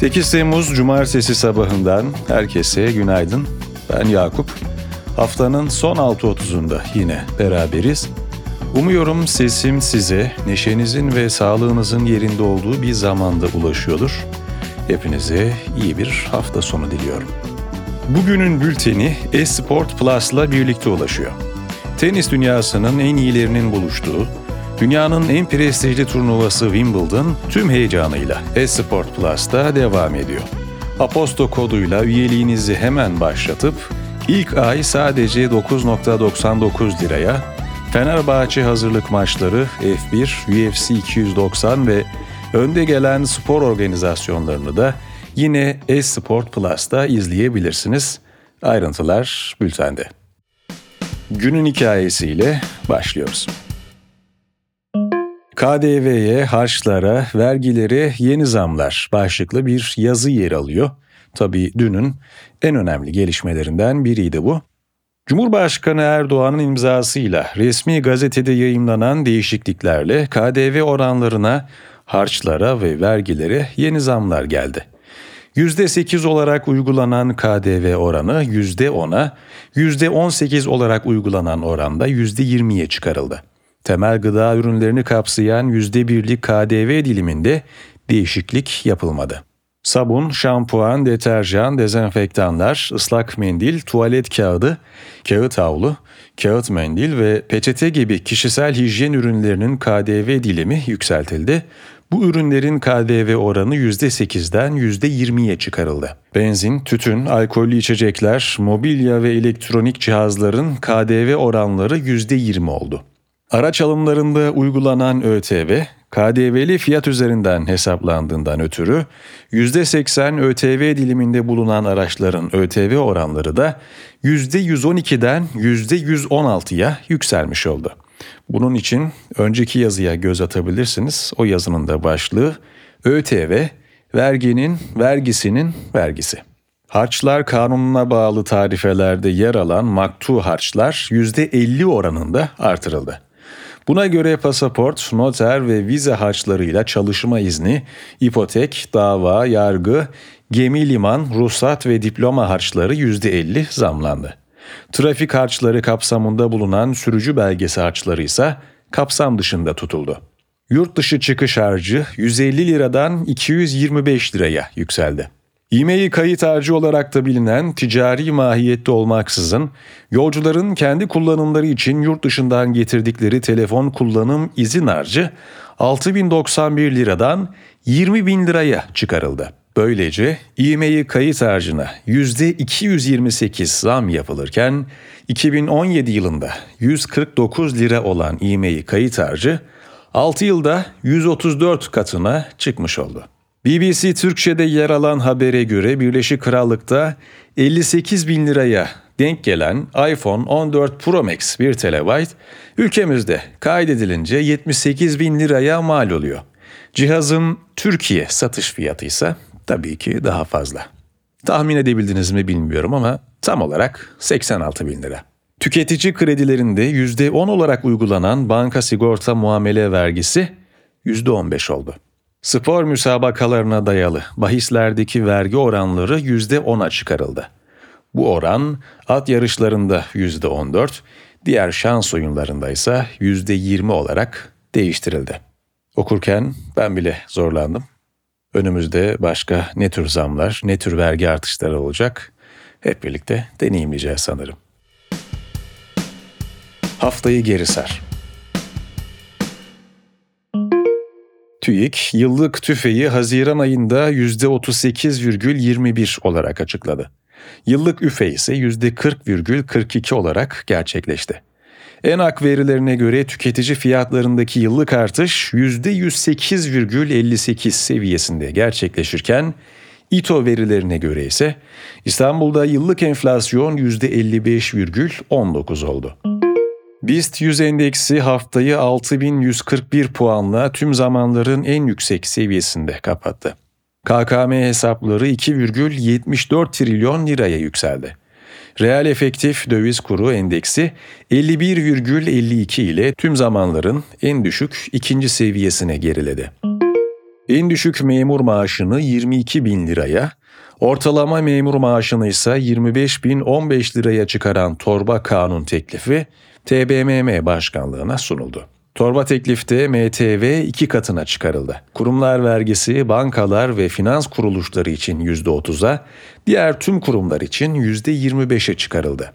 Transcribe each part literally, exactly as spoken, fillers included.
sekiz Temmuz Cumartesi sabahından herkese günaydın. Ben Yakup. Haftanın son altı otuzunda yine beraberiz. Umuyorum sesim size neşenizin ve sağlığınızın yerinde olduğu bir zamanda ulaşıyordur. Hepinize iyi bir hafta sonu diliyorum. Bugünün bülteni S Sport Plus'la birlikte ulaşıyor. Tenis dünyasının en iyilerinin buluştuğu, dünyanın en prestijli turnuvası Wimbledon tüm heyecanıyla S Sport Plus'ta devam ediyor. Aposto koduyla üyeliğinizi hemen başlatıp ilk ay sadece dokuz virgül doksan dokuz liraya Fenerbahçe hazırlık maçları F bir, U F C iki yüz doksan ve önde gelen spor organizasyonlarını da yine S Sport Plus'ta izleyebilirsiniz. Ayrıntılar bültende. Günün hikayesiyle başlıyoruz. K D V'ye, harçlara, vergilere yeni zamlar başlıklı bir yazı yer alıyor. Tabii dünün en önemli gelişmelerinden biriydi bu. Cumhurbaşkanı Erdoğan'ın imzasıyla resmi gazetede yayımlanan değişikliklerle K D V oranlarına, harçlara ve vergilere yeni zamlar geldi. yüzde sekiz olarak uygulanan K D V oranı yüzde ona, yüzde on sekiz olarak uygulanan oranda yüzde yirmiye çıkarıldı. Temel gıda ürünlerini kapsayan yüzde birlik K D V diliminde değişiklik yapılmadı. Sabun, şampuan, deterjan, dezenfektanlar, ıslak mendil, tuvalet kağıdı, kağıt havlu, kağıt mendil ve peçete gibi kişisel hijyen ürünlerinin K D V dilimi yükseltildi. Bu ürünlerin K D V oranı yüzde sekizden yüzde yirmiye çıkarıldı. Benzin, tütün, alkollü içecekler, mobilya ve elektronik cihazların K D V oranları yüzde yirmi oldu. Araç alımlarında uygulanan ÖTV, K D V'li fiyat üzerinden hesaplandığından ötürü yüzde seksen ÖTV diliminde bulunan araçların ÖTV oranları da yüzde yüz on ikiden yüzde yüz on altıya yükselmiş oldu. Bunun için önceki yazıya göz atabilirsiniz. O yazının da başlığı ÖTV, verginin, vergisinin vergisi. Harçlar kanununa bağlı tarifelerde yer alan maktu harçlar yüzde elli oranında artırıldı. Buna göre pasaport, noter ve vize harçlarıyla çalışma izni, ipotek, dava, yargı, gemi, liman, ruhsat ve diploma harçları yüzde elli zamlandı. Trafik harçları kapsamında bulunan sürücü belgesi harçları ise kapsam dışında tutuldu. Yurt dışı çıkış harcı yüz elli liradan iki yüz yirmi beş liraya yükseldi. İ M E İ kayıt harcı olarak da bilinen ticari mahiyette olmaksızın yolcuların kendi kullanımları için yurt dışından getirdikleri telefon kullanım izin harcı altı bin doksan bir liradan yirmi bin liraya çıkarıldı. Böylece İ M E İ kayıt harcına yüzde iki yüz yirmi sekiz zam yapılırken iki bin on yedi yılında yüz kırk dokuz lira olan İ M E İ kayıt harcı altı yılda yüz otuz dört katına çıkmış oldu. B B C Türkçe'de yer alan habere göre Birleşik Krallık'ta elli sekiz bin liraya denk gelen iPhone on dört Pro Max bir terabayt ülkemizde kaydedilince yetmiş sekiz bin liraya mal oluyor. Cihazın Türkiye satış fiyatı ise tabii ki daha fazla. Tahmin edebildiniz mi bilmiyorum ama tam olarak seksen altı bin lira. Tüketici kredilerinde yüzde on olarak uygulanan banka sigorta muamele vergisi yüzde on beş oldu. Spor müsabakalarına dayalı bahislerdeki vergi oranları yüzde ona çıkarıldı. Bu oran at yarışlarında yüzde on dört, diğer şans oyunlarında ise yüzde yirmi olarak değiştirildi. Okurken ben bile zorlandım. Önümüzde başka ne tür zamlar, ne tür vergi artışları olacak hep birlikte deneyimleyeceğiz sanırım. Haftayı geri sar. TÜİK, yıllık TÜFE'yi Haziran ayında yüzde otuz sekiz virgül yirmi bir olarak açıkladı. Yıllık ÜFE ise yüzde kırk virgül kırk iki olarak gerçekleşti. ENAK verilerine göre tüketici fiyatlarındaki yıllık artış yüzde yüz sekiz virgül elli sekiz seviyesinde gerçekleşirken, İTO verilerine göre ise İstanbul'da yıllık enflasyon yüzde elli beş virgül on dokuz oldu. BIST yüz endeksi haftayı altı bin yüz kırk bir puanla tüm zamanların en yüksek seviyesinde kapattı. K K M hesapları iki virgül yetmiş dört trilyon liraya yükseldi. Reel efektif döviz kuru endeksi elli bir virgül elli iki ile tüm zamanların en düşük ikinci seviyesine geriledi. En düşük memur maaşını yirmi iki bin liraya, ortalama memur maaşını ise yirmi beş bin on beş liraya çıkaran torba kanun teklifi T B M M başkanlığına sunuldu. Torba teklifte M T V iki katına çıkarıldı. Kurumlar vergisi bankalar ve finans kuruluşları için yüzde otuza, diğer tüm kurumlar için yüzde yirmi beşe çıkarıldı.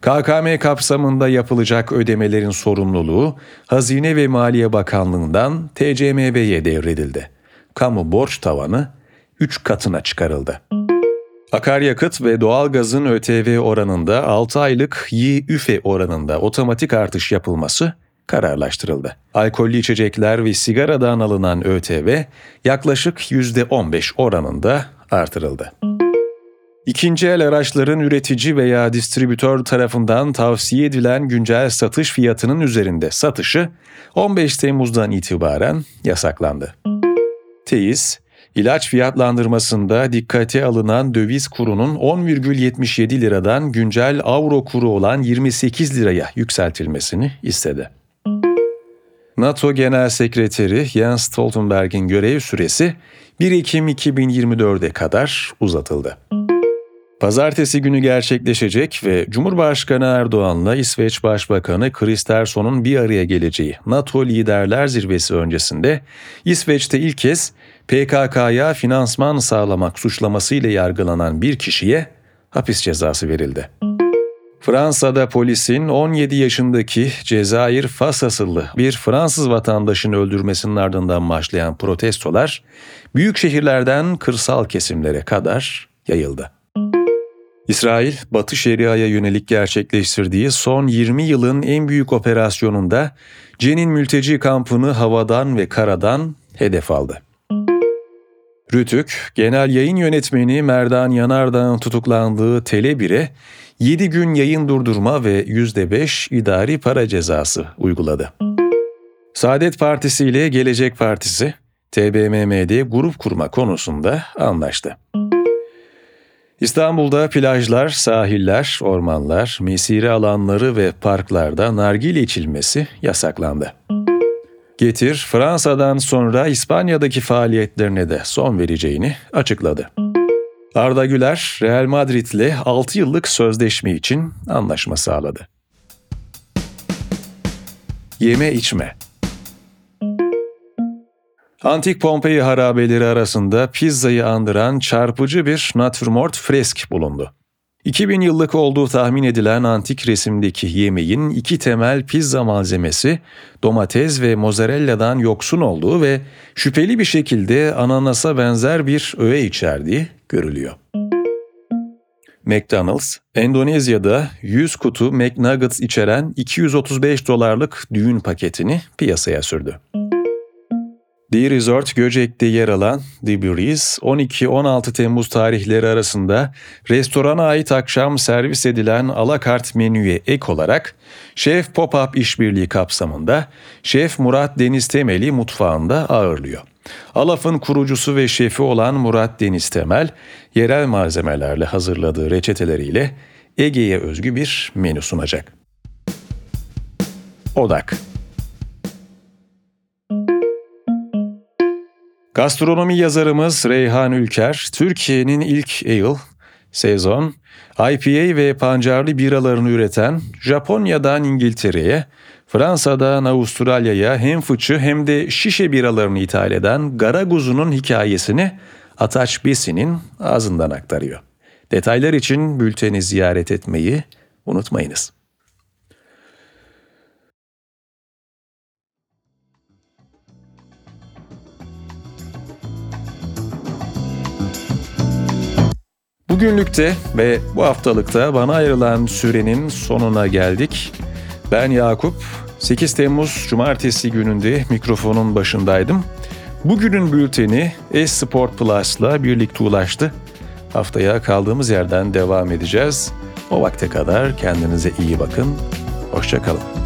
K K M kapsamında yapılacak ödemelerin sorumluluğu Hazine ve Maliye Bakanlığı'ndan T C M B'ye devredildi. Kamu borç tavanı üç katına çıkarıldı. Akaryakıt ve doğalgazın Ö T V oranında altı aylık Y Ü F E oranında otomatik artış yapılması kararlaştırıldı. Alkollü içecekler ve sigaradan alınan Ö T V yaklaşık yüzde on beş oranında artırıldı. İkinci el araçların üretici veya distribütör tarafından tavsiye edilen güncel satış fiyatının üzerinde satışı on beş Temmuz'dan itibaren yasaklandı. TEİS, ilaç fiyatlandırmasında dikkate alınan döviz kurunun on virgül yetmiş yedi liradan güncel avro kuru olan yirmi sekiz liraya yükseltilmesini istedi. NATO Genel Sekreteri Jens Stoltenberg'in görev süresi bir Ekim iki bin yirmi dörde kadar uzatıldı. Pazartesi günü gerçekleşecek ve Cumhurbaşkanı Erdoğan'la İsveç Başbakanı Kristersson'un bir araya geleceği NATO Liderler Zirvesi öncesinde İsveç'te ilk kez P K K'ya finansman sağlamak suçlamasıyla yargılanan bir kişiye hapis cezası verildi. Fransa'da polisin on yedi yaşındaki Cezayir-Fas asıllı bir Fransız vatandaşını öldürmesinin ardından başlayan protestolar büyük şehirlerden kırsal kesimlere kadar yayıldı. İsrail, Batı Şeria'ya yönelik gerçekleştirdiği son yirmi yılın en büyük operasyonunda Cenin mülteci kampını havadan ve karadan hedef aldı. Rütük, Genel Yayın Yönetmeni Merdan Yanardağ'ın tutuklandığı Tele bire yedi gün yayın durdurma ve yüzde beş idari para cezası uyguladı. Saadet Partisi ile Gelecek Partisi, T B M M'de grup kurma konusunda anlaştı. İstanbul'da plajlar, sahiller, ormanlar, mesire alanları ve parklarda nargile içilmesi yasaklandı. Getir, Fransa'dan sonra İspanya'daki faaliyetlerine de son vereceğini açıkladı. Arda Güler, Real Madrid'le altı yıllık sözleşme için anlaşma sağladı. Yeme içme. Antik Pompei harabeleri arasında pizzayı andıran çarpıcı bir natürmort fresk bulundu. iki bin yıllık olduğu tahmin edilen antik resimdeki yemeğin iki temel pizza malzemesi domates ve mozzarella'dan yoksun olduğu ve şüpheli bir şekilde ananasa benzer bir öğe içerdiği görülüyor. McDonald's, Endonezya'da yüz kutu McNuggets içeren iki yüz otuz beş dolarlık düğün paketini piyasaya sürdü. The Resort Göcek'te yer alan The Breeze, on iki on altı Temmuz tarihleri arasında restorana ait akşam servis edilen alakart menüye ek olarak Şef Pop-Up işbirliği kapsamında Şef Murat Deniz Temel'i mutfağında ağırlıyor. Alaf'ın kurucusu ve şefi olan Murat Deniz Temel, yerel malzemelerle hazırladığı reçeteleriyle Ege'ye özgü bir menü sunacak. Odak. Gastronomi yazarımız Reyhan Ülker, Türkiye'nin ilk ale, sezon, I P A ve pancarlı biralarını üreten Japonya'dan İngiltere'ye, Fransa'dan Avustralya'ya hem fıçı hem de şişe biralarını ithal eden Garaguzu'nun hikayesini Ataç Besi'nin ağzından aktarıyor. Detaylar için bülteni ziyaret etmeyi unutmayınız. Bugünlükte ve bu haftalıkta bana ayrılan sürenin sonuna geldik. Ben Yakup, sekiz Temmuz Cumartesi gününde mikrofonun başındaydım. Bugünün bülteni S Sport Plus'la birlikte ulaştı. Haftaya kaldığımız yerden devam edeceğiz. O vakte kadar kendinize iyi bakın, hoşça kalın.